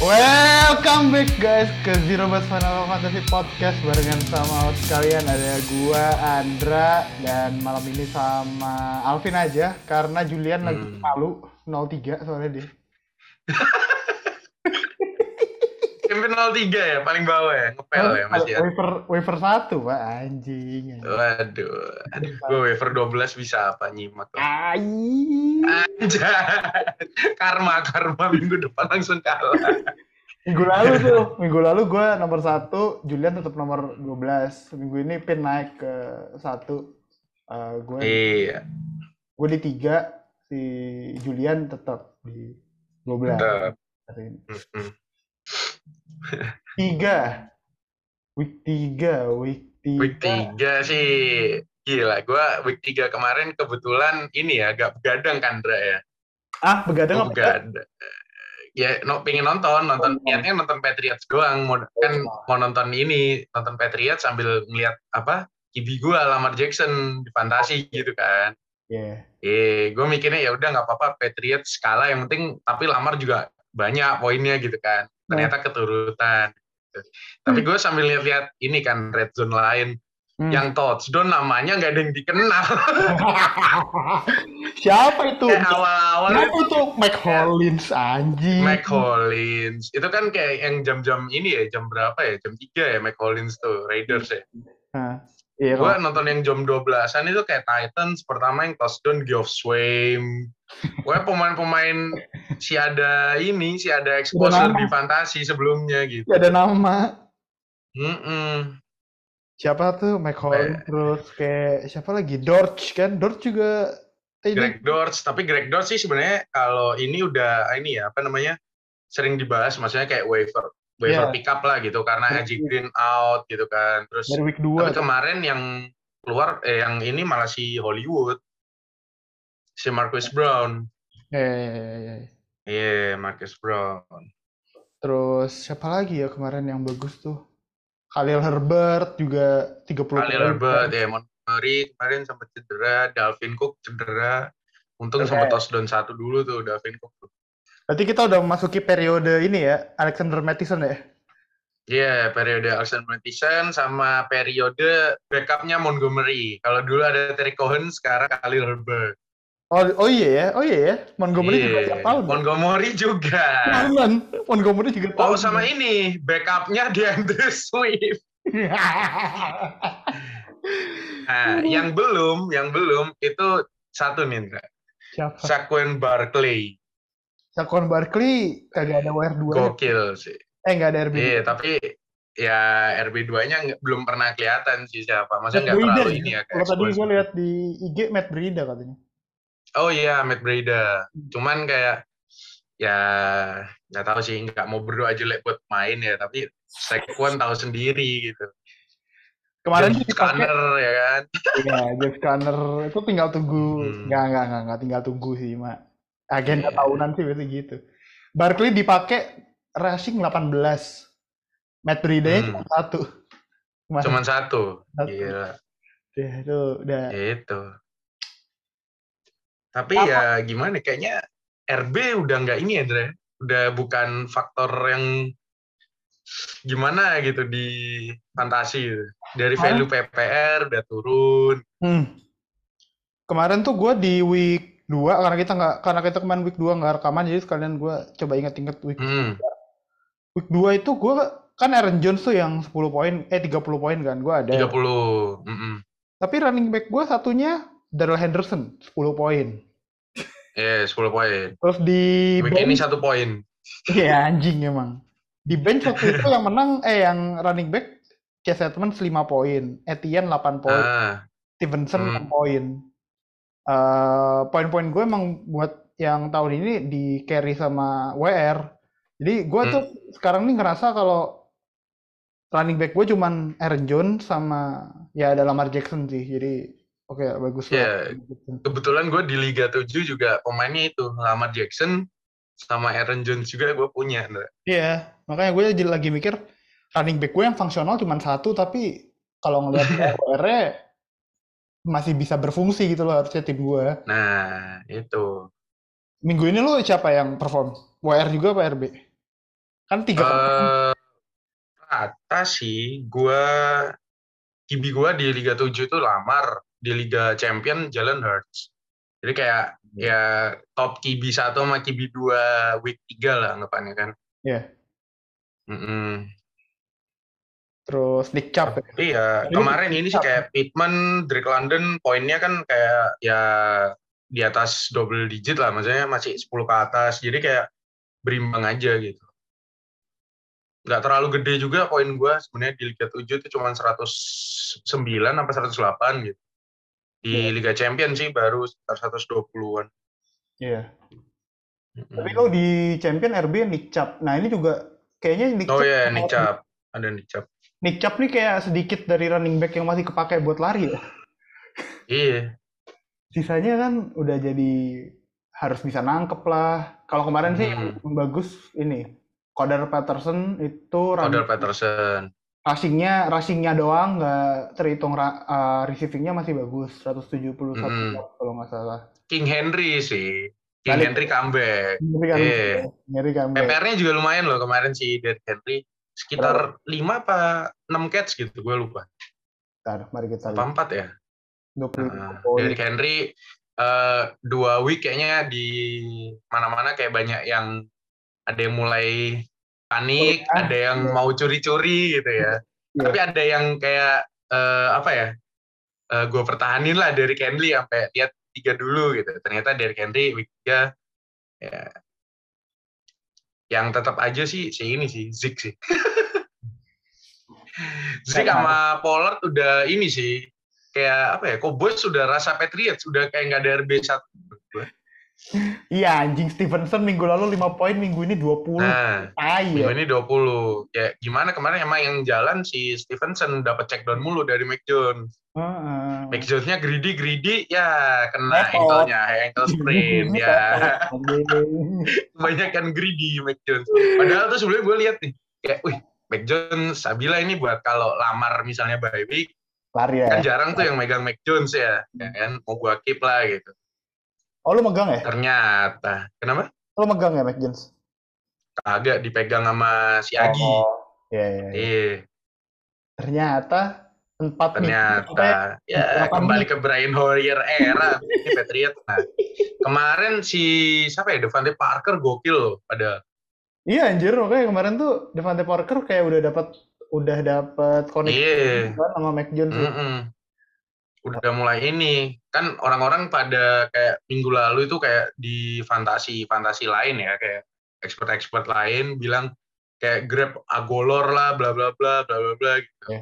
Welcome back guys ke Zero Bus Final Fantasy Podcast barengan sama kalian ada gua, Andra, dan malam ini sama Alvin aja karena Julian lagi malu 0-3 soalnya dia. Champion 0-3 ya, paling bawah ya, ngepel ya masih. Waiver 1 pak, anjing. Waduh, gue waiver 12 bisa apa nyimak. Anjay, karma minggu depan langsung kalah. Minggu lalu gue nomor 1, Julian tetap nomor 12. Minggu ini Pin naik ke 1, gue di 3, si Julian tetap di 12. Hari ini. 3 week 3 sih gila. Gue week 3 kemarin kebetulan ini ya agak begadang kan Dra ya. Begadang. Ya pengen nonton. Niatnya nonton Patriots doang. Mau nonton Patriots sambil ngeliat kibi gue Lamar Jackson di fantasi gitu kan. Gue mikirnya ya udah nggak apa-apa Patriots kalah yang penting tapi Lamar juga banyak poinnya gitu kan. Ternyata keturutan. Tapi gue sambil lihat ini kan red zone lain. Yang touchdown namanya nggak ada yang dikenal. Siapa itu? Awal-awal. Siapa itu? Mike Hollins, anjing. Mike Hollins. Itu kan kayak yang jam-jam ini ya, jam berapa ya? Jam 3 ya Mike Hollins tuh, Raiders ya. Iya, gue nonton yang jam 12-an itu kayak Titans. Pertama yang touchdown, Geoff Swaim. Gue pemain-pemain si ada exposure di fantasi sebelumnya gitu. Si ada nama. Siapa tuh? McLaurin terus kayak siapa lagi? Dorch kan? Dorch juga. Greg Dorch. Tapi Greg Dorch sih sebenarnya kalau ini udah sering dibahas. Maksudnya kayak waiver pick up lah gitu karena Edgy Green out gitu kan. Terus dari week 2. Tapi kemarin yang keluar yang ini malah si Hollywood. Si Marcus Brown. Marcus Brown. Terus siapa lagi ya kemarin yang bagus tuh? Khalil Herbert juga 30. Khalil Herbert ya, Montgomery kemarin sempat cedera, Dalvin Cook cedera. Untung sempat touchdown 1 dulu tuh Dalvin Cook. Berarti kita udah memasuki periode ini ya, Alexander Mattison ya? Iya, periode Alexander Mattison sama periode backupnya Montgomery. Kalau dulu ada Terry Cohen, sekarang Khalil Herbert. Oh iya ya. Montgomery juga tiap tahun. Montgomery juga tahun. Oh sama ini, backupnya DeAndre Swift. Nah, yang belum itu satu nih, Indra. Siapa? Saquon Barkley kagak ada wire 2. Gokil sih. Enggak ada RB2. Iya, tapi ya RB2-nya belum pernah kelihatan sih siapa. Maksudnya enggak terlalu ini ya. Kalau tadi gue lihat di IG Matt Breida katanya. Oh iya, Matt Breida. Cuman kayak, ya nggak tahu sih, nggak mau berdoa jelek buat main ya, tapi Saquon tahu sendiri gitu. Kemarin Jeff Scanner ya kan? Iya, Jeff Scanner itu tinggal tunggu. Nggak tinggal tunggu sih, Mak. Agenda tahunan sih biasanya gitu. Barkley dipakai rushing 18. Matt Breida-nya cuma 1. Cuman 1? Gila. Ya, itu udah. Itu. Tapi ya gimana, kayaknya RB udah nggak ini ya, Dre. Udah bukan faktor yang gimana gitu di fantasi. Gitu. Dari value PPR udah turun. Kemarin tuh gue di week 2, karena kita kemarin week 2 nggak rekaman, jadi sekalian gue coba inget-inget week 2. Week 2 itu gue, kan Aaron Jones tuh yang 30 poin kan, gue ada. 30. Tapi running back gue satunya, Daryl Henderson 10 poin. Iya, 10 poin. Terus di week bench, ini 1 poin. Iya, anjing emang. Di bench waktu itu yang menang yang running back Chase Edmonds 5 poin, Etienne 8 poin, Stevenson 6 poin. Poin-poin gue emang buat yang tahun ini di carry sama WR. Jadi gue tuh sekarang nih ngerasa kalau running back gue cuman Aaron Jones sama ya ada Lamar Jackson sih. Jadi Oke, bagus ya. Kebetulan gue di Liga 7 juga pemainnya itu Lamar Jackson sama Aaron Jones juga gue punya. Iya, makanya gue lagi mikir running back gue yang fungsional cuma 1 tapi kalau ngeliat WR-nya masih bisa berfungsi gitu loh harusnya tim gue. Nah, itu. Minggu ini lo siapa yang perform? WR juga apa RB? Kan 3 rata sih. Gue di Liga 7 itu Lamar, di Liga Champion Jalen Hurts. Jadi kayak ya top QB 1 sama QB 2 week 3 lah anggapannya kan. Iya. Yeah. Terus Nick Chubb. Iya, kemarin ini sih kayak Pittman, Drake London, poinnya kan kayak ya di atas double digit lah, maksudnya masih 10 ke atas. Jadi kayak berimbang aja gitu. Nggak terlalu gede juga poin gue sebenarnya di Liga 7 itu cuma 109 sampai 108 gitu. Di Liga Champion sih baru sekitar 120-an. Iya. Tapi kalau di Champion RB Nick Chubb. Nah, ini juga kayaknya Nick Chubb. Oh iya, Nick Chubb. Ada Nick Chubb. Nick Chubb nih kayak sedikit dari running back yang masih kepakai buat lari ya. Iya. Sisanya kan udah jadi harus bisa nangkep lah. Kalau kemarin sih yang bagus ini. Coder-Patterson itu Coder-Patterson. Rushingnya doang nggak terhitung, receivingnya masih bagus 171 kalau nggak salah. King Henry sih. Henry comeback. Henry comeback. PPR-nya juga lumayan loh kemarin si Derrick Henry. Sekitar 5 apa 6 catch gitu, gue lupa. Bentar, mari kita lihat. 4 ya? 20. Derrick Henry 2 week kayaknya di mana-mana kayak banyak yang ada yang mulai panik, ada yang mau curi-curi gitu ya. Tapi ada yang kayak gue pertahanin lah Derrick Henry sampai lihat 3 dulu gitu. Ternyata Derrick Henry week 3 ya. Yang tetap aja sih Zeke sih. Zeke sama Pollard udah ini sih. Kayak Cowboys sudah rasa Patriots, sudah kayak enggak ada RB1. Iya, anjing Stevenson minggu lalu 5 poin, minggu ini 20. Nah, minggu ini 20. Ya gimana kemarin emang yang jalan si Stevenson dapat check down mulu dari Mac Jones. Mac Jones-nya greedy ya kena ankle sprain ya. Banyak kan greedy Mac Jones. Padahal tuh sebelumnya gue lihat nih kayak Mac Jones Sabila ini buat kalau Lamar misalnya bye week lari ya. Kan jarang tuh yang megang Mac Jones ya. Ya kan mau gue keep lah gitu. Oh lu megang ya? Ternyata. Kenapa? Lu megang ya Mac Jones? Kagak, dipegang sama si Agi. Iya. Ternyata kembali ke Brian Hoyer era ini Patriot. Nah, kemarin si siapa ya Devante Parker gokil loh pada. Iya anjir, oke kemarin tuh Devante Parker kayak udah dapat koneksi sama Mac Jones. Udah mulai ini kan orang-orang pada kayak minggu lalu itu kayak di fantasi lain ya kayak expert lain bilang kayak grab Agholor lah bla bla bla bla bla bla gitu.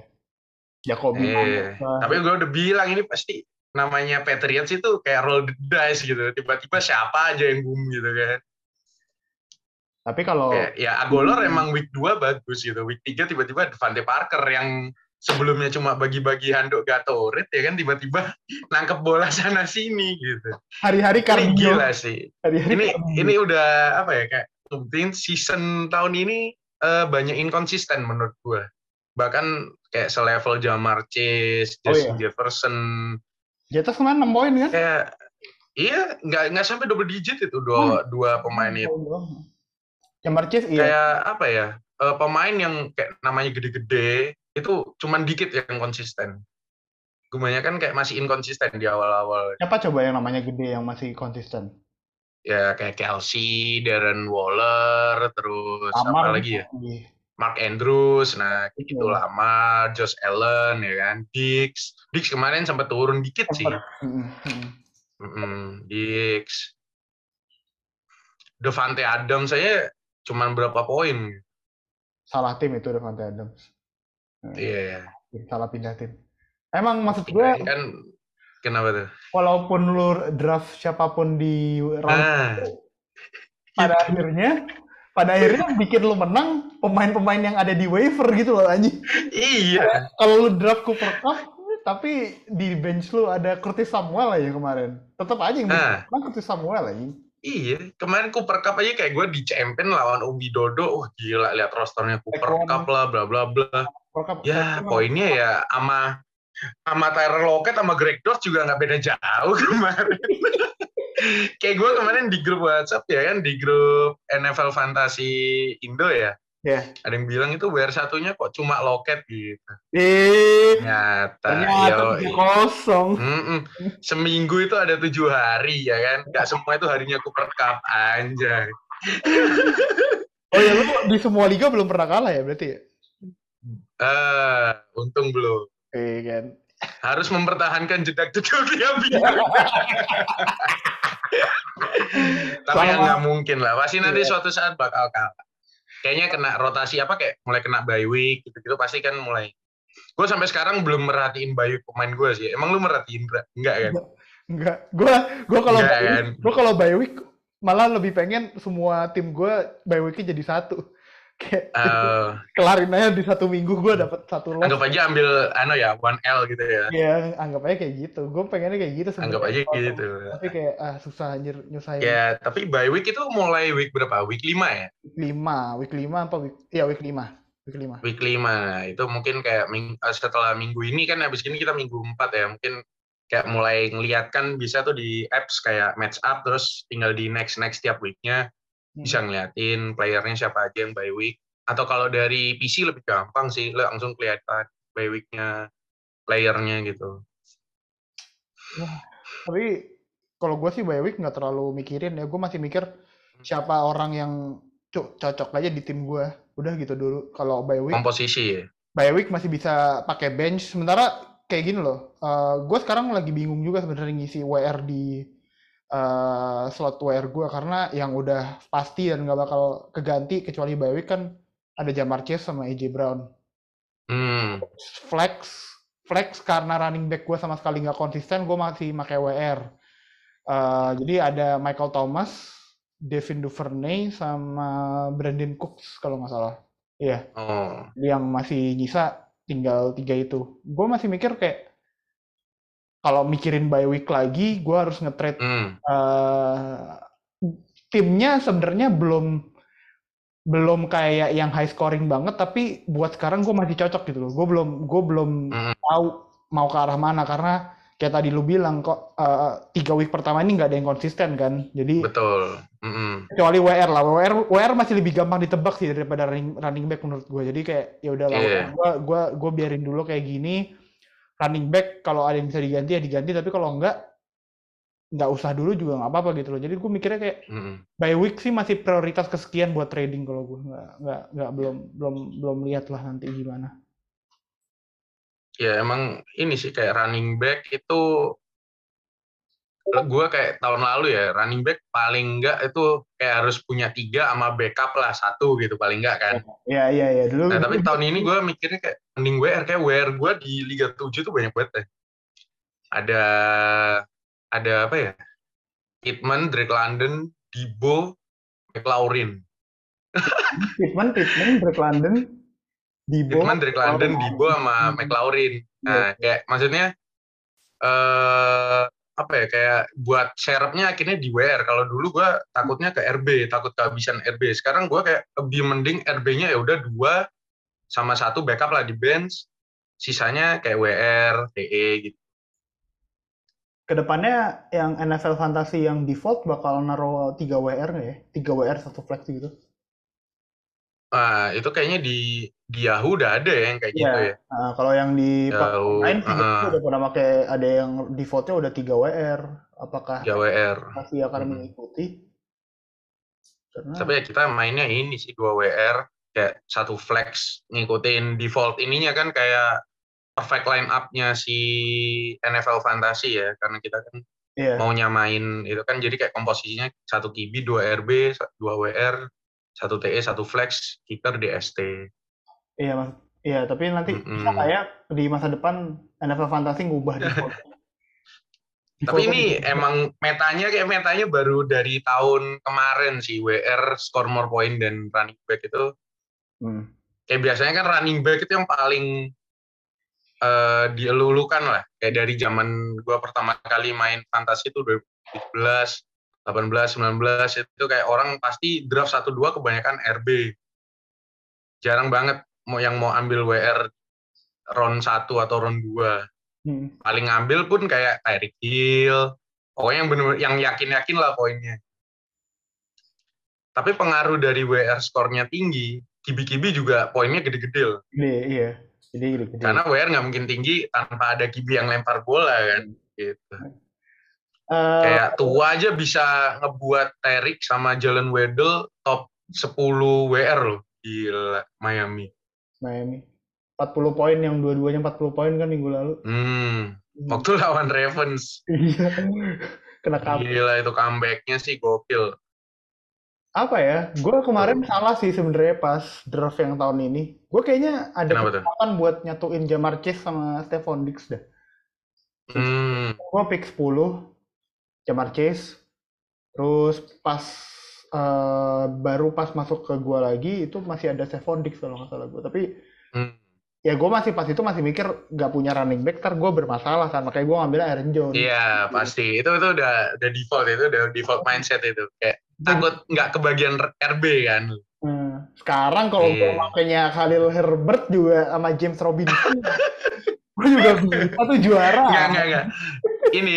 Jacoby tapi gue udah bilang ini pasti namanya Patriots itu kayak roll the dice gitu, tiba-tiba siapa aja yang boom gitu kan. Tapi kalau Agholor emang week 2 bagus gitu, week 3 tiba-tiba Devante Parker yang sebelumnya cuma bagi-bagi handuk Gatorade ya kan tiba-tiba nangkep bola sana sini gitu. Hari-hari kardio. Gila sih. Ini udah kayak mungkin season tahun ini banyak inkonsisten menurut gue. Bahkan kayak selevel Ja'Marr Chase, Jefferson. Jatuh kemarin 6 poin kan? Kayak, nggak sampai double digit itu dua pemain itu. Ja'Marr Chase kayak pemain yang kayak namanya gede-gede itu cuman dikit yang konsisten. Gumanya kan kayak masih inkonsisten di awal-awal. Siapa coba yang namanya gede yang masih konsisten? Ya kayak Kelsey, Darren Waller, terus Lamar, apa lagi ya? Mark Andrews, nah gitu Lamar, Josh Allen, ya kan? Diggs kemarin sempat turun dikit sih. Diggs. Davante Adams saya cuman berapa poin? Salah tim itu Davante Adams. Iya. Salah pindah tim. Emang maksud gue kan kenapa tuh? Walaupun lu draft siapapun di round pada akhirnya bikin lu menang pemain-pemain yang ada di waiver gitu loh anjing. Iya. Kalau lu draft Cooper Cup tapi di bench lu ada Curtis Samuel aja kemarin. Tetap aja yang menang Curtis Samuel anjing. Iya, kemarin Cooper Cup aja kayak gue di Champion lawan Umbi Dodo, gila lihat rosternya Cooper Cup lah bla bla bla. Ya, poinnya ya sama Tyler Lockett sama Greg Dorch juga nggak beda jauh kemarin. Kayak gue kemarin di grup WhatsApp ya kan, di grup NFL Fantasy Indo ya. Ya. Ada yang bilang itu WR satunya kok cuma Loket gitu. Ternyata kosong. Seminggu itu ada 7 hari ya kan. Gak semua itu harinya Cooper Cup anjay. Oh ya, lu di semua liga belum pernah kalah ya berarti ya? Untung belum. Iya kan. Harus mempertahankan jedak-jeduk yang biasa. Tapi yang nggak mungkin lah. Pasti nanti suatu saat bakal kalah. Kayaknya kena rotasi apa kayak mulai kena bye week gitu-gitu pasti kan mulai. Gue sampai sekarang belum merhatiin bye week pemain gue sih. Emang lu merhatiin enggak kan? Enggak. Gue kalau bye week malah lebih pengen semua tim gue bye week-nya jadi satu. Kayak kelarin aja di 1 minggu gue dapet 1 loss. Anggap aja ambil 1L gitu ya. Iya, anggap aja kayak gitu. Gue pengennya kayak gitu sebenarnya. Anggap aja gitu. Tapi kayak susah anjir nyusahin. Ya, tapi by week itu mulai week berapa? Week 5 ya? Week 5. Week 5. Itu mungkin kayak setelah minggu ini kan, habis ini kita minggu 4 ya. Mungkin kayak mulai ngeliat kan bisa tuh di apps kayak match up terus tinggal di next tiap weeknya. Bisa ngeliatin playernya siapa aja yang bye week. Atau kalau dari PC lebih gampang sih, langsung kelihatan bye weeknya, playernya gitu. Nah, tapi kalau gue sih bye week nggak terlalu mikirin ya. Gue masih mikir siapa orang yang cocok aja di tim gue. Udah gitu dulu. Kalau bye week komposisi ya. Bye week masih bisa pakai bench. Sementara kayak gini loh. Gue sekarang lagi bingung juga sebenarnya ngisi WR di slot WR gue, karena yang udah pasti dan gak bakal keganti kecuali bye week kan ada Ja'Marr Chase sama AJ Brown. Flex karena running back gue sama sekali gak konsisten, gue masih pakai WR. Jadi ada Michael Thomas, Devin Duvernay sama Brandon Cooks kalau gak salah. Iya. Yang masih nyisa tinggal 3 itu. Gue masih mikir kayak kalau mikirin bye week lagi, gue harus nge-trade. Timnya sebenarnya belum kayak yang high scoring banget, tapi buat sekarang gue masih cocok gitu loh. Gue belum tahu mau ke arah mana, karena kayak tadi lu bilang kok 3 week pertama ini nggak ada yang konsisten kan. Jadi betul. Kecuali WR lah. WR masih lebih gampang ditebak sih daripada running back menurut gue. Jadi kayak ya udah lah, gue biarin dulu kayak gini. Running back kalau ada yang bisa diganti ya diganti, tapi kalau nggak usah dulu juga nggak apa-apa gitu loh. Jadi gue mikirnya kayak by week sih masih prioritas kesekian buat trading kalau gue belum lihat lah nanti gimana. Ya emang ini sih kayak running back itu gue kayak tahun lalu ya, running back paling nggak itu kayak harus punya 3 sama backup lah 1 gitu paling nggak kan. Iya dulu. Nah, tapi tahun ini gue mikirnya kayak mending WR gue di Liga 7 tuh banyak banget ya. Ada apa ya? Pittman, Drake London, Dibo, McLaurin. Pittman, Drake London, Dibo. Pittman, Drake London, Dibo sama McLaurin. Nah, kayak maksudnya apa ya, kayak buat share-nya akhirnya di WR. Kalau dulu gue takutnya ke RB, takut kehabisan RB. Sekarang gue kayak lebih mending RB-nya ya udah 2 sama 1 backup lah di bench. Sisanya kayak WR, DE gitu. Kedepannya yang NFL Fantasy yang default bakal naruh 3 WR nggak ya? 3 WR 1 flex gitu? Nah, itu kayaknya di Yahoo udah ada yang kayak gitu ya. Nah, kalau yang di lain udah pernah pakai, ada yang defaultnya udah 3 WR. Apakah 3 WR masih akan mengikuti? Karena tapi ya kita mainnya ini sih 2 WR kayak 1 flex ngikutin default ininya kan, kayak perfect line up-nya si NFL Fantasy ya, karena kita kan mau nyamain itu kan, jadi kayak komposisinya 1 QB, 2 RB, 2 WR, 1 TE, 1 flex, kicker, DST. Iya, tapi nanti bisa kayak di masa depan NFL Fantasy ngubah default. Tapi ini emang metanya baru dari tahun kemarin sih, WR, score more point, dan running back itu. Kayak biasanya kan running back itu yang paling dielulukan lah. Kayak dari zaman gue pertama kali main Fantasy itu 2017, 18, 19, itu kayak orang pasti draft 1-2 kebanyakan RB. Jarang banget yang mau ambil WR round 1 atau round 2. Paling ngambil pun kayak Tyreek Hill. Pokoknya yang bener-bener yang yakin-yakin lah poinnya. Tapi pengaruh dari WR skornya tinggi, kibi-kibi juga poinnya gede-gede loh. Iya. Gede-gede. Karena WR nggak mungkin tinggi tanpa ada kibi yang lempar bola kan. Gitu. Kayak tua aja bisa ngebuat Terry sama Jalen Waddle top 10 WR loh. Gila, Miami. 40 poin yang dua-duanya 40 poin kan minggu lalu. Waktu lawan Ravens. Iya. Kena comeback. Gila itu comeback-nya sih gokil. Apa ya? Gue kemarin salah sih sebenarnya pas draft yang tahun ini. Gue kayaknya ada kesempatan buat nyatuin Ja'Marr Chase sama Stephon Diggs dah. Gue pick 10 Ja'Marr Chase. Terus pas baru pas masuk ke gue lagi itu masih ada Stephon Diggs kalau nggak salah gue. Tapi ya gue masih pas itu masih mikir nggak punya running back, ntar gue bermasalah kan, makanya gue ngambil Aaron Jones. Iya pasti itu udah default, itu udah default mindset itu kayak takut nggak kebagian RB kan. Sekarang kalau gue makanya Khalil Herbert juga sama James Robinson, gue juga bisa tuh juara. Nggak. Ini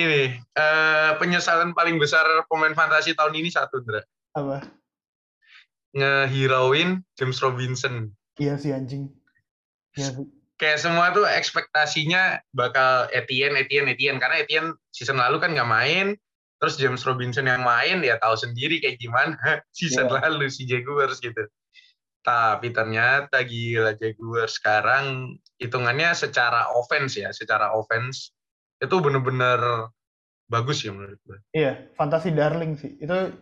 penyesalan paling besar pemain fantasi tahun ini satu, Dra. Apa? Ngehirauin James Robinson. Iya sih anjing. Ya. Kayak semua tuh ekspektasinya bakal Etienne karena Etienne season lalu kan nggak main, terus James Robinson yang main, ya tahu sendiri kayak gimana season lalu si Jaguars gitu. Tapi ternyata gila Jaguars sekarang hitungannya secara offense itu bener-bener bagus ya menurut gue. Iya, fantasi darling sih itu.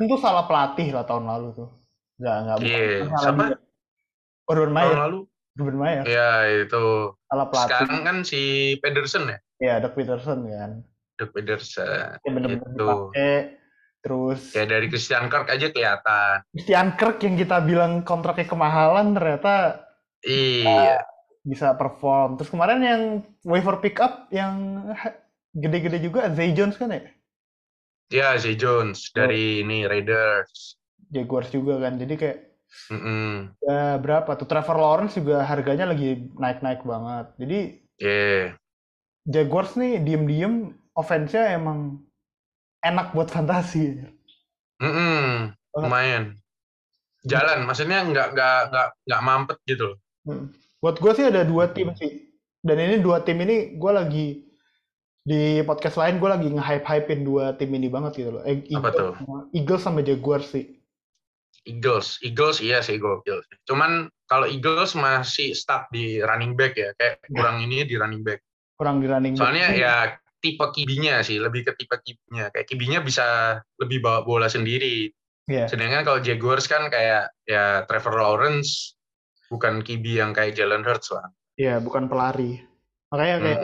Itu salah pelatih lah tahun lalu tuh. Nggak sama. Urban Meyer. Iya, itu. Sekarang kan si Pedersen ya? Iya, Doug Pedersen. Ya, bener-bener dipakai. Terus. Ya, dari Christian Kirk aja kelihatan. Christian Kirk yang kita bilang kontraknya kemahalan, ternyata bisa perform. Terus kemarin yang waiver pick-up yang gede-gede juga, Zay Jones kan ya? Iya, Zay Jones. Dari Raiders. Jaguars juga kan, jadi kayak. Ya berapa tuh Trevor Lawrence juga harganya lagi naik-naik banget. Jadi Jaguars nih diem-diem offense-nya emang enak buat fantasi. Lumayan. Jalan, maksudnya nggak mampet gitu loh. Buat gue sih ada 2 tim sih. Dan ini 2 tim ini gue lagi di podcast lain gue lagi nge-hype-hypein 2 tim ini banget gitu loh. Eagles sama Jaguars sih. Eagles iya sih Eagles. Cuman kalau Eagles masih stuck di running back ya, kayak kurang ini di running back. Soalnya ya tipe kibinya sih, lebih ke tipe kibinya. Kayak kibinya bisa lebih bawa bola sendiri. Yeah. Sedangkan kalau Jaguars kan kayak ya Trevor Lawrence bukan kibi yang kayak Jalen Hurts lah. Iya, bukan pelari. Makanya kayak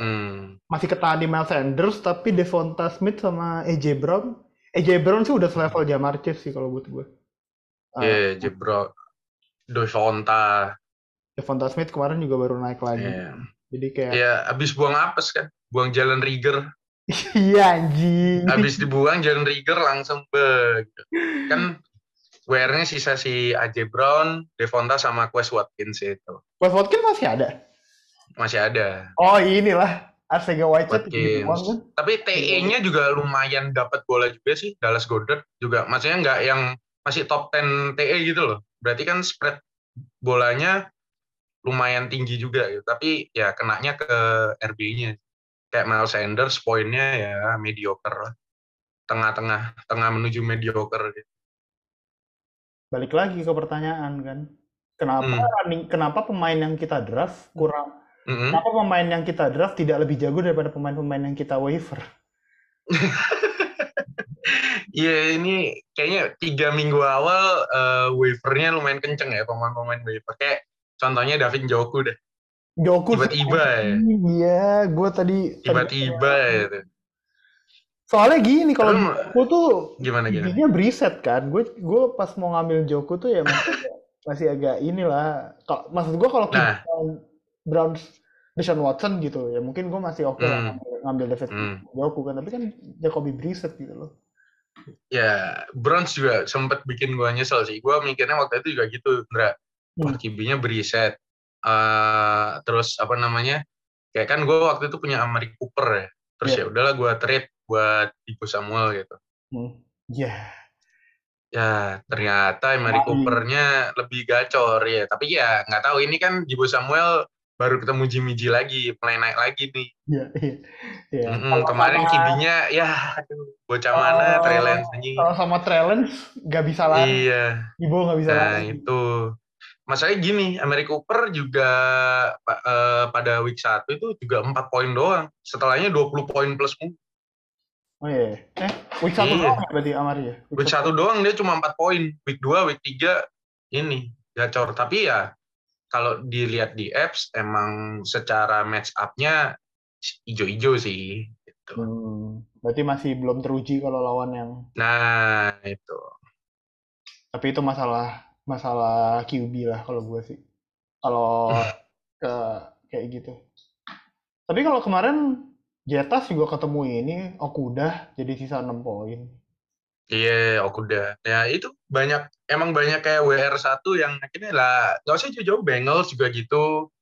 masih ketahan di Miles Sanders tapi Devonta Smith sama AJ Brown. AJ Brown sih udah selevel Ja'Marr Chase sih kalau buat gue. Jebro, Devonta Smith kemarin juga baru naik lagi. Jadi kayak. Iya, abis buang apes kan, buang Jalen Reagor. Iya anjing. Abis dibuang Jalen Reagor langsung kan wearnya sisa si AJ Brown, Devonta sama Quez Watkins itu. Quez Watkins masih ada? Masih ada. Oh inilah, Arcega Whiteside. Tapi TE-nya juga lumayan dapat bola juga sih, Dallas Goedert juga. Maksudnya nggak yang masih top 10 TE gitu loh. Berarti kan spread bolanya lumayan tinggi juga gitu. Tapi ya kenanya ke RB-nya. Kayak Miles Sanders poinnya ya mediocre lah. Tengah menuju mediocre gitu. Balik lagi ke pertanyaan kan. Kenapa pemain yang kita draft kurang? Kenapa pemain yang kita draft tidak lebih jago daripada pemain-pemain yang kita waiver? Iya, ini kayaknya 3 minggu awal waivernya lumayan kenceng ya, pemain-pemain waiver. Kayak contohnya David Njoku deh. Tiba-tiba ya. Iya, gue tiba-tiba ya. Soalnya gini, kalau Njoku tuh gimana? Brissett kan. Gue pas mau ngambil Njoku tuh ya masih agak inilah. Maksud gue kalau Browns Deshaun Watson gitu ya, mungkin gue masih oke lah ngambil David Njoku kan. Tapi kan Jacoby Brissett gitu loh. Ya, Browns juga sempat bikin gue nyesel sih. Gue mikirnya waktu itu juga gitu, Indra. QB-nya Brissett. Terus apa namanya? Kayak kan gue waktu itu punya Amari Cooper ya. Terus ya udahlah gue trade buat Dibo Samuel gitu. Ya, ternyata Mari Cooper-nya lebih gacor ya. Tapi ya nggak tahu, ini kan Debo Samuel baru ketemu Jimmy G lagi, mulai naik lagi nih. Iya. Kemarin kibinya ya aduh, bocah mana Trelance anjing. Kalau sama Trelance nggak bisa lagi. Iya. Debo nggak bisa lagi. Nah, itu. Masalahnya gini, Mari Cooper juga pada week 1 itu juga 4 poin doang. Setelahnya 20 poin plus mulu. Oh iya. Week 1 doang berarti Amari ya? Week 1 doang dia cuma 4 poin. Week 2, week 3 ini gacor. Tapi ya kalau dilihat di apps emang secara match up-nya ijo-ijo sih. Gitu. Berarti masih belum teruji kalau lawan yang... Nah, itu. Tapi itu masalah QB lah kalau gue sih. Kalau kayak gitu. Tapi kalau kemarin... Jetas juga ketemu ini, Okuda jadi sisa 6 poin. Iya, Okuda. Ya itu banyak, emang banyak kayak WR1 yang akhirnya lah, gak usah jauh-jauh, Bengals juga gitu.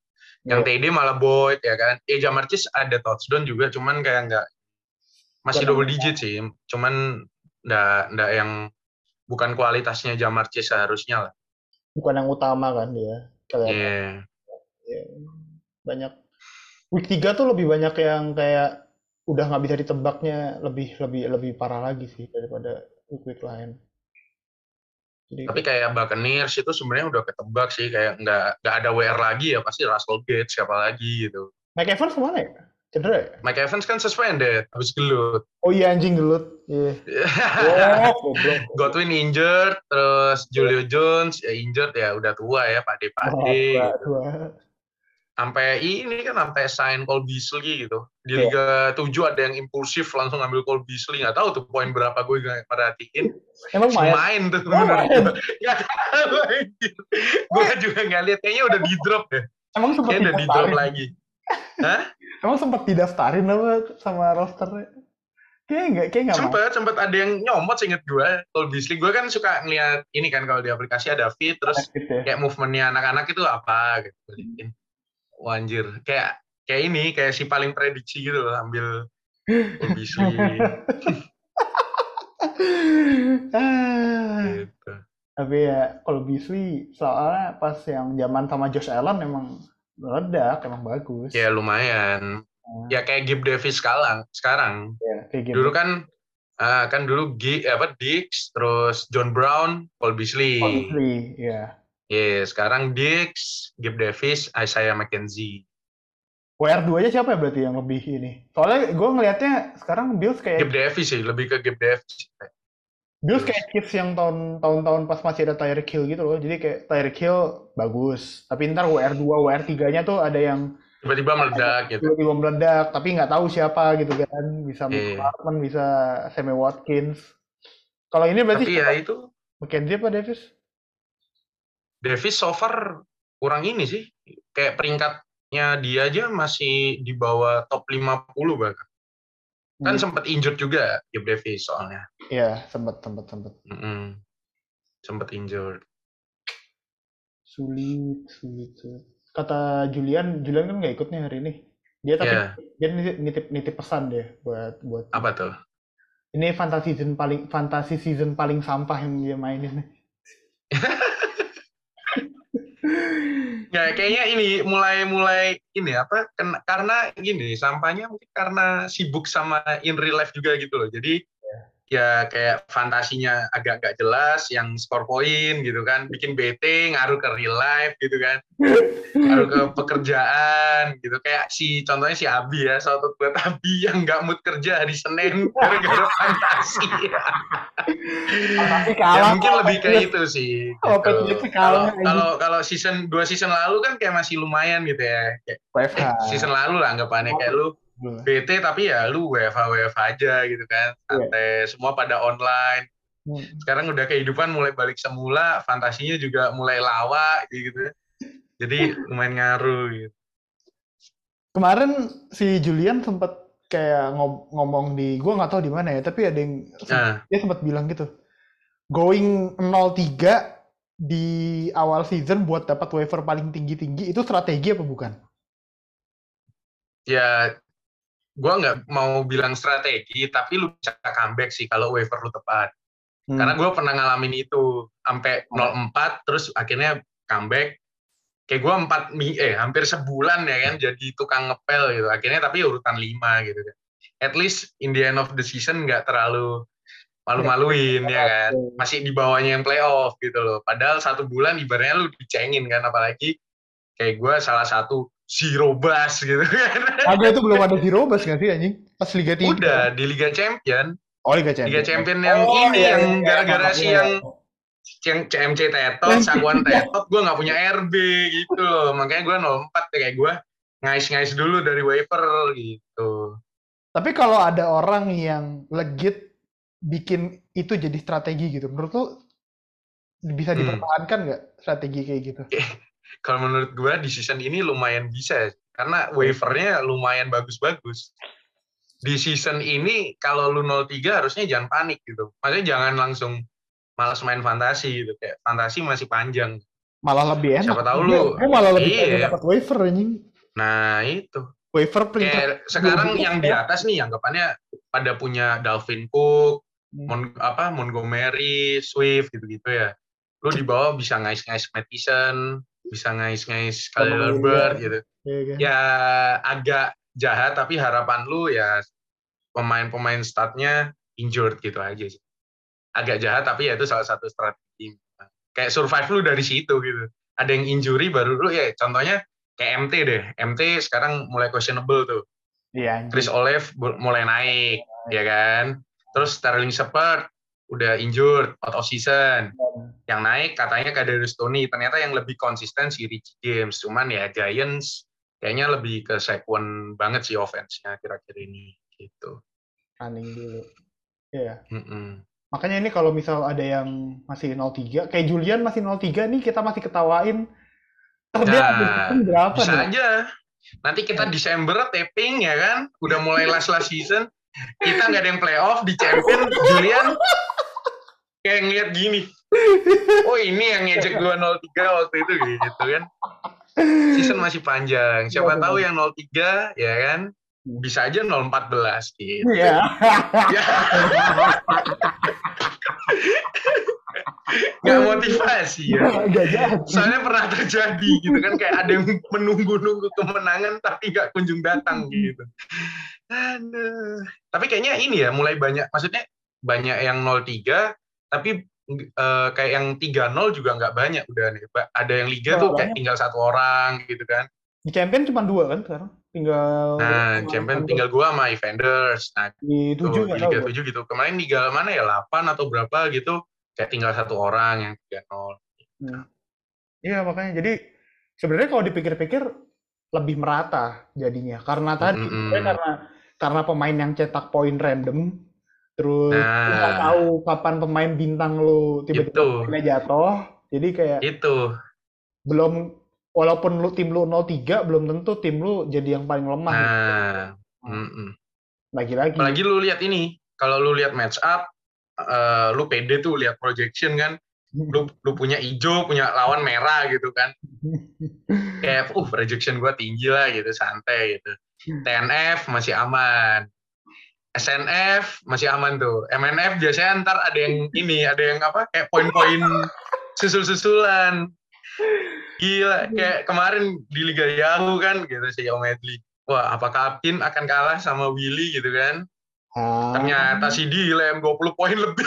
Yang TD malah Boyd, ya kan. Ja'Marr Chase ada touchdown juga, cuman kayak gak, masih double digit sih. Cuman gak yang, bukan kualitasnya Ja'Marr Chase seharusnya lah. Bukan yang utama kan dia. Iya. Yeah. Banyak. Week 3 tuh lebih banyak yang kayak udah nggak bisa ditebaknya, lebih parah lagi sih daripada week lain. Jadi, tapi kayak Buccaneers itu sebenarnya udah ketebak sih, kayak nggak ada WR lagi ya, pasti Russell Gage siapa lagi gitu. Mike Evans kemana ya? Cedera ya? Mike Evans kan suspended habis gelut. Oh iya anjing gelut. Iya. Yeah. Godwin injured, terus Julio Jones ya injured, ya udah tua ya pade-pade. Oh, gitu. Sampai ini kan sampai sign Cole Beasley gitu. Di Liga 7 ada yang impulsif langsung ngambil Cole Beasley, enggak tahu tuh poin berapa, gue enggak perhatiin. Emang main tuh. Enggak tahu. Gue juga enggak lihat, kayaknya udah di-drop deh. Emang sempat di-drop lagi. Hah? Emang sempat didaftarin sama rosternya? Kayaknya enggak. Sempat ada yang nyomot seinget gue Cole Beasley. Gue kan suka ngeliat ini kan kalau di aplikasi ada feed terus kayak movement-nya anak-anak itu apa gitu. Oh, anjir, kayak ini, kayak si paling prediksi gitu loh, ambil obisi. Gitu. Tapi ya kalau Beasley soalnya pas yang zaman sama Josh Allen emang meledak, emang bagus. Ya lumayan. Ya kayak Gabe Davis sekarang. Ya, dulu kan dulu Diggs, terus John Brown, Cole Beasley. Cole Beasley, ya. Iya, sekarang Diggs, Gabe Davis, Isaiah McKenzie. WR2-nya siapa ya berarti yang lebih ini? Soalnya gue ngelihatnya sekarang Bills kayak... Gabe Davis sih, lebih ke Gabe Davis. Bills kayak Chiefs yang tahun-tahun pas masih ada Tyreek Hill gitu loh. Jadi kayak Tyreek Hill bagus. Tapi ntar WR2, WR3-nya tuh ada yang... Tiba-tiba meledak gitu. Tiba-tiba meledak, tapi nggak tahu siapa gitu kan. Bisa Michael Hartman, bisa Sammy Watkins. Kalau ini berarti... Tapi ya itu... McKenzie apa Davis? Davis so far kurang ini sih. Kayak peringkatnya dia aja masih di bawah top 50 bahkan. Kan sempat injured juga Gabe Davis soalnya. Iya, sempat. Sempat injured. Sulit. Kata Julian kan nggak ikut nih hari ini. Dia tapi dia nitip pesan deh buat. Apa tuh? Ini fantasi season paling sampah yang dia mainin. Ya kayaknya ini mulai ini apa? Karena gini, sampahnya mungkin karena sibuk sama in real life juga gitu loh. Jadi ya kayak fantasinya agak-agak jelas, yang skor poin gitu kan, bikin bete, ngaruh ke real life gitu kan, ngaruh ke pekerjaan gitu. Kayak si contohnya si Abi ya, suatu buat Abi yang nggak mood kerja hari Senin gara-gara fantasi. Ya mungkin lebih kayak itu sih. Gitu. Kalau season 2 season lalu kan kayak masih lumayan gitu ya. Season lalu lah anggapannya kayak lu. BT tapi ya lu WFH aja gitu kan, santai, semua pada online. Sekarang udah kehidupan mulai balik semula, fantasinya juga mulai lawak gitu. Jadi lumayan ngaruh gitu. Kemarin si Julian sempat kayak ngomong di, gue nggak tahu di mana ya, tapi ada yang dia sempat bilang gitu, going 0-3 di awal season buat dapat waiver paling tinggi itu strategi apa bukan? Ya. Gue nggak mau bilang strategi, tapi lu bisa comeback sih kalau waiver lu tepat. Karena gue pernah ngalamin itu sampai 0-4 terus akhirnya comeback. Kayak gue hampir sebulan ya kan jadi tukang ngepel gitu. Akhirnya tapi urutan 5 gitu kan. At least in the end of the season nggak terlalu malu-maluin ya kan. Masih di bawahnya yang playoff gitu loh. Padahal satu bulan ibaratnya lu dicengin kan, apalagi kayak gue salah satu zero bus gitu kan. Agak itu belum ada zero bus nggak sih anjing? Pas Liga 3. Udah di Liga Champion. Oh, Liga Champion yang yang gara-gara si yang CMC tetot, Saguan tetot, gue gak punya RB gitu loh. Makanya gue 0-4 ya, kayak gue ngais-ngais dulu dari waiver gitu. Tapi kalau ada orang yang legit bikin itu jadi strategi gitu, menurut lu bisa dipertahankan gak strategi kayak gitu? Kalau menurut gue di season ini lumayan bisa, karena waivernya lumayan bagus-bagus. Di season ini kalau lu 0-3 harusnya jangan panik gitu. Maksudnya jangan langsung malas main fantasi gitu, kayak fantasi masih panjang. Malah lebih enak. Siapa tahu lu. Gue malah lebih enak dapat waiver anjing. Nah, itu. Waiver perintah. Sekarang yang di atas nih anggapannya pada punya Dalvin Cook, Montgomery, Swift gitu-gitu ya. Lu di bawah bisa ngais-ngais Mattison, bisa ngais-ngais Khalil Herbert gitu. Yeah. Ya agak jahat, tapi harapan lu ya pemain-pemain startnya injured gitu aja sih. Agak jahat, tapi ya itu salah satu strategi. Kayak survive lu dari situ gitu. Ada yang injury baru lu ya, contohnya kayak MT deh. MT sekarang mulai questionable tuh. Iya. Chris Olave mulai naik, ya kan. Terus Sterling Shepard udah injured, out of season. Yang naik katanya Kadarius Toney. Ternyata yang lebih konsisten si Richie James. Cuman ya Giants kayaknya lebih ke second banget sih offense-nya kira-kira ini gitu. Running dulu. Iya. Makanya ini kalau misal ada yang masih 0-3, kayak Julian masih 0-3 nih kita masih ketawain. Nah, berapa bisa nih? Aja. Nanti kita Desember taping ya kan, udah mulai last season. Kita nggak ada yang playoff di champion. Julian kayak ngeliat gini. Oh ini yang ngejek 2-0-3 waktu itu gitu kan. Season masih panjang. Siapa tahu yang 0-3 ya kan bisa aja 0-14 gitu. Iya. Gak motivasi ya. Soalnya pernah terjadi gitu kan, kayak ada yang menunggu-nunggu kemenangan tapi gak kunjung datang gitu. Aduh. Tapi kayaknya ini ya mulai banyak, maksudnya banyak yang 0-3 tapi kayak yang 3-0 juga nggak banyak udah nih. Ada yang liga tuh kayak tinggal satu orang gitu kan. Di champion cuma 2 kan sekarang? Tinggal champion Evander. Tinggal gua sama Defenders. Nah, di 7 kan. Liga 7 gitu. Kemarin liga mana ya 8 atau berapa gitu kayak tinggal satu orang yang 3-0. Iya, makanya jadi sebenarnya kalau dipikir-pikir lebih merata jadinya karena tadi karena pemain yang cetak poin random. Terus nggak tahu kapan pemain bintang lu tiba-tiba jatuh, jadi kayak itu belum, walaupun lu tim lu 0-3 belum tentu tim lu jadi yang paling lemah. Lagi lu lihat ini, kalau lu lihat match up, lu pede tuh lihat projection kan, lu punya hijau, punya lawan merah gitu kan, kayak projection gua tinggi lah gitu, santai gitu. TNF masih aman. SNF masih aman tuh. MNF biasanya ntar ada yang ini, ada yang apa, kayak poin-poin susul-susulan. Gila, kayak kemarin di Liga Yahoo kan, gitu si Omedli. Wah, apakah Apin akan kalah sama Willy gitu kan? Ternyata si Dilem 20 poin lebih.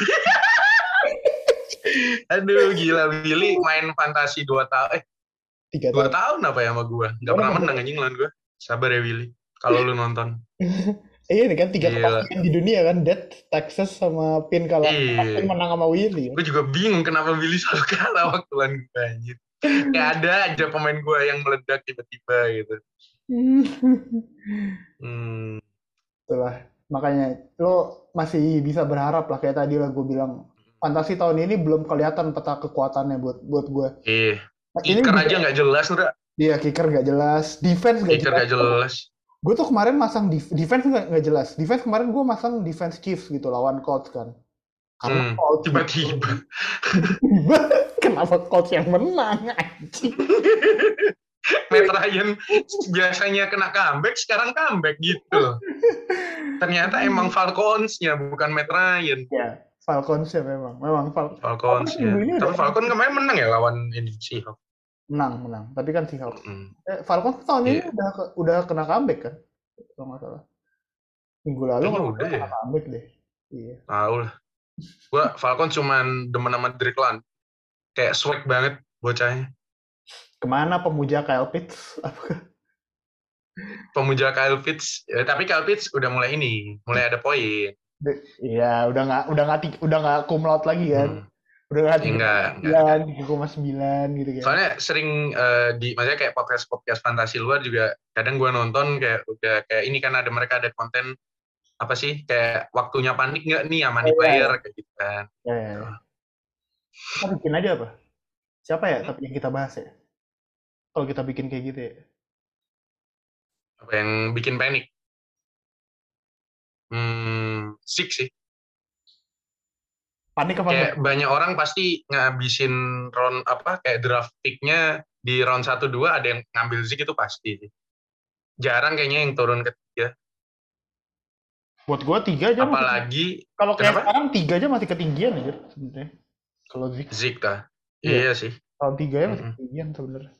Aduh, gila Willy main fantasi 2 tahun. 2 tahun apa ya sama gua? Gak pernah menang anjing lawan gua. Sabar ya Willy, kalau lu nonton. Iya ini kan 3 kepemimpinan di dunia kan, Dead, Texas sama Pin kalah. Pin menang sama Willy. Gue juga bingung kenapa Willy selalu kalah waktu lawan gue anjir. Kayak ada aja pemain gue yang meledak tiba-tiba gitu. Itulah, makanya lo masih bisa berharap lah, kayak tadi lah gue bilang fantasi tahun ini belum kelihatan peta kekuatannya buat gue. Iya. Kicker aja nggak jelas udah. Iya, kicker nggak jelas, defense nggak jelas. Gue tuh kemarin masang defense nggak jelas. Defense kemarin gue masang defense Chiefs gitu lawan Colts kan. Karena Colts tiba-tiba kenapa Colts yang menang anjing. Matt Ryan biasanya kena comeback, sekarang comeback gitu. Ternyata emang Falcons-nya bukan Matt Ryan. Ya, Falcons ya memang Falcons ya. Tapi Falcons kemarin menang ya lawan Seahawks. Menang. Tapi kan Seahawks. Falcons tahun ini udah kena comeback kan? Kalau nggak salah. Minggu lalu udah kena comeback deh. Iya. Tahu lah. Gua Falcons cuman demen sama Drake London. Kayak swag banget bocahnya. Kemana pemuja Kyle Pitts? Apakah? Pemuja Kyle Pitts, ya, tapi Kyle Pitts udah mulai ini, mulai ada poin. Iya, udah nggak cum laude lagi kan? Udah nggak 9,9 gitu kan? Soalnya sering di, maksudnya kayak podcast fantasi luar juga kadang gue nonton kayak udah kayak ini kan ada mereka ada konten apa sih kayak waktunya panik nggak nih sama nih player kayak gitu kan? Ya. Kita bikin aja apa? Siapa ya? Tapi yang kita bahas ya. Kalau kita bikin kayak gitu ya. Apa yang bikin panik? Zeke sih. Panik apa? Kayak banyak orang pasti ngabisin round apa kayak draft pick-nya di round 1-2 ada yang ngambil Zeke itu pasti. Jarang kayaknya yang turun ke 3. Buat gua 3 aja. Apalagi kalau kayak sekarang 3 aja masih ketinggian aja sebenarnya. Kalau Zeke kah? Iya sih. Round 3 ya masih ketinggian sebenarnya.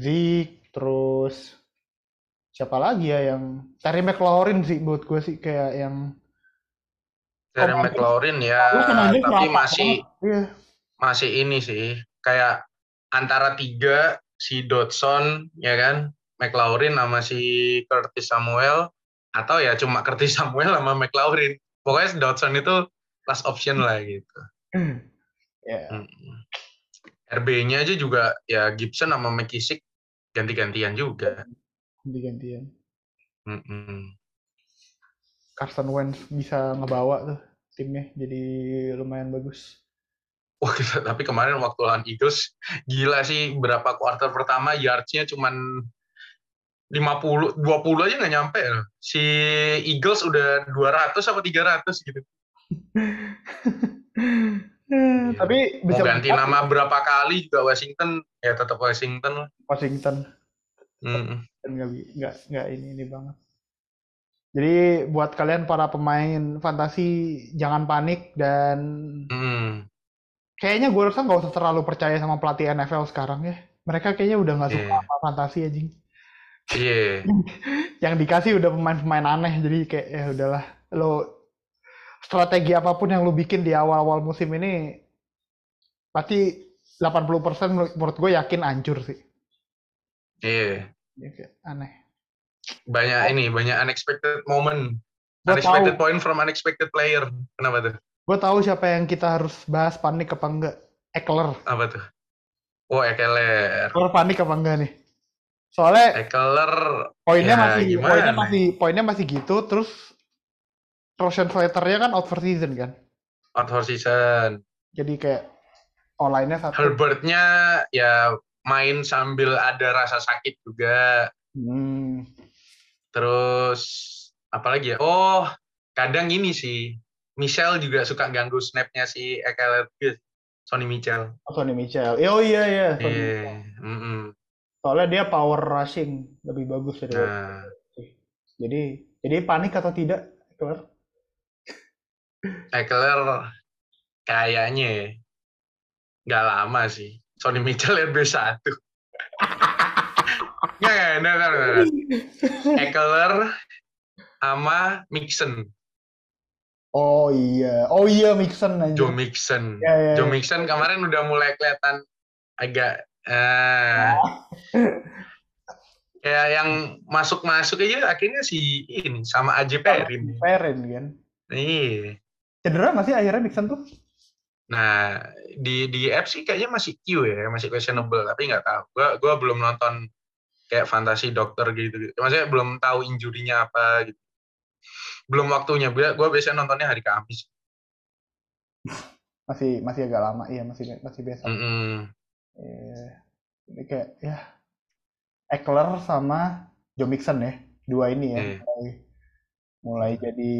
Zeke terus siapa lagi ya yang cari McLaurin sih buat gue sih kayak yang cari McLaurin ya tapi masih ini sih kayak antara 3 si Dodson ya kan McLaurin sama si Curtis Samuel atau ya cuma Curtis Samuel sama McLaurin pokoknya Dodson itu last option lah gitu ya. RB-nya aja juga ya Gibson sama McKissick ganti-gantian juga. Carson Wentz bisa ngebawa tuh timnya jadi lumayan bagus. Wah, tapi kemarin waktu lawan Eagles gila sih berapa kuarter pertama yards-nya cuman 50, 20 aja nggak nyampe. Si Eagles udah 200 atau 300 gitu. Ya. Tapi mau ganti nama berapa kali juga Washington ya tetap Washington lah. Washington. Nggak ini banget. Jadi buat kalian para pemain fantasi jangan panik dan kayaknya gue rasa nggak usah terlalu percaya sama pelatih NFL sekarang ya. Mereka kayaknya udah nggak suka sama fantasi anjing. Iya. Yang dikasih udah pemain-pemain aneh jadi kayak ya udahlah lo. Strategi apapun yang lu bikin di awal-awal musim ini pasti 80% menurut gue yakin hancur sih. Iya. Yeah. Aneh. Banyak ini, banyak unexpected moment. Unexpected point from unexpected player. Kenapa tuh? Gue tahu siapa yang kita harus bahas panik apa enggak. Agholor. Apa tuh? Oh, Agholor. Agholor panik apa enggak nih? Soalnya Agholor poinnya ya, masih gitu terus Russian Slater-nya kan out for season kan? Out for season. Jadi kayak online-nya satu. Herbert-nya ya main sambil ada rasa sakit juga. Terus apalagi ya? Oh, kadang ini sih. Michelle juga suka ganggu snap-nya si Agholor. Sonny Michel. Oh, Sonny Michel. Oh iya. Soalnya dia power rushing lebih bagus dari. Nah. Jadi panik atau tidak? Keluar. Agholor kayaknya nggak lama sih. Sonny Michel RB1. Nggak. Agholor sama Mixon. Oh iya Mixon aja. Joe Mixon. Yeah. Joe Mixon kemarin udah mulai kelihatan agak kayak yang masuk aja akhirnya si ini sama Aji Perin. Perin kan. Iya. Cedera nggak sih akhirnya Mixon tuh? Nah, di app sih kayaknya masih Q ya, masih questionable, tapi nggak tahu. Gua belum nonton kayak fantasi dokter gitu. Maksudnya belum tahu injurinya apa gitu. Belum waktunya. Gua biasanya nontonnya hari Kamis. masih agak lama, iya masih biasa. Ini kayak ya Agholor sama Joe Mixon ya, dua ini ya. Mulai jadi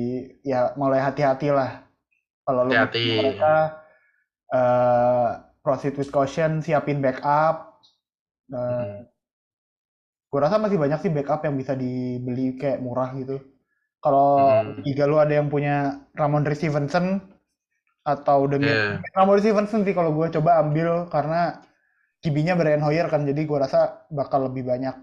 ya mulai hati-hati lah kalau lu mereka proceed with caution, siapin backup. Gue rasa masih banyak sih backup yang bisa dibeli kayak murah gitu. Kalau Liga lu ada yang punya Ramondre Stevenson atau demi Ramondre Stevenson sih kalau gue coba ambil, karena QB-nya Brian Hoyer kan, jadi gue rasa bakal lebih banyak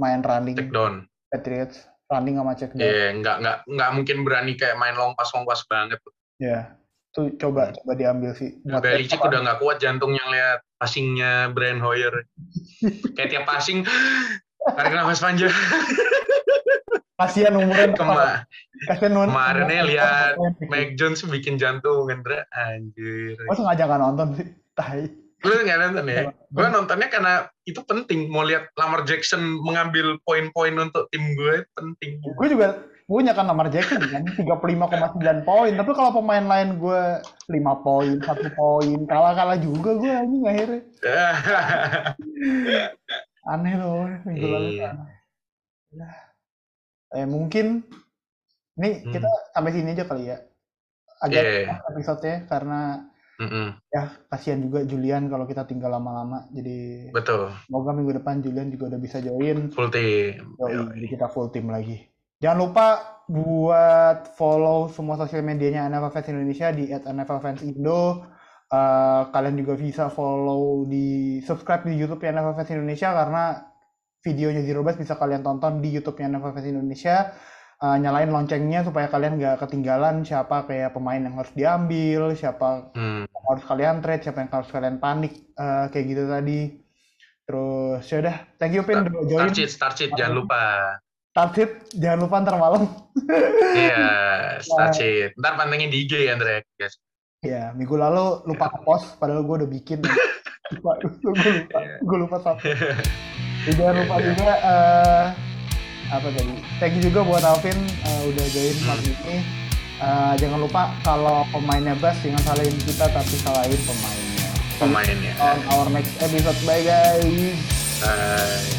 main running. Check down. Patriots running sama check down. Iya, nggak mungkin berani kayak main long pass banget. Iya. Tuh coba diambil sih. Belichick udah nggak kuat jantungnya ngeliat passingnya Brian Hoyer. Kayak tiap passing tarik nafas panjang. Kasian umurnya. Kemarinnya lihat Mac Jones bikin jantung Hendra, anjir. Gua sengaja nggak nonton sih. Tai. Lu nggak nonton ya? Gua nontonnya karena itu penting. Mau lihat Lamar Jackson mengambil poin-poin untuk tim gue, penting. Gue juga punya kan Lamar Jackson kan 35,9 poin, tapi kalau pemain lain gue 5 poin, 1 poin, kalah-kalah juga gue ini akhirnya. Aneh loh, minggu lalu kan. Mungkin ini kita sampai sini aja kali ya. Agak episode-nya karena ya kasihan juga Julian kalau kita tinggal lama-lama. Jadi betul. Semoga minggu depan Julian juga udah bisa join full team. Jadi kita full team lagi. Jangan lupa buat follow semua sosial medianya NFL Fans Indonesia di @NFLFansIndo. Kalian juga bisa follow di subscribe di YouTube NFL Fans Indonesia, karena videonya Zero Base bisa kalian tonton di YouTube-nya NFL Fans Indonesia. Nyalain loncengnya supaya kalian nggak ketinggalan siapa kayak pemain yang harus diambil, siapa yang harus kalian trade, siapa yang harus kalian panik, kayak gitu tadi. Terus yaudah, thank you Pin udah join. Start sheet, jangan lupa. Starship, jangan lupa ntar malam. Iya, Starship. Ntar pantengin di IG ya, Andre. Guys. Iya, minggu lalu lupa post, padahal gue udah bikin. Gue lupa sama. Jangan lupa juga, apa tadi? Thank you juga buat Alvin udah join malam ini. Jangan lupa kalau pemainnya best, jangan salahin kita, tapi salahin pemainnya. On our next episode, bye guys. Bye.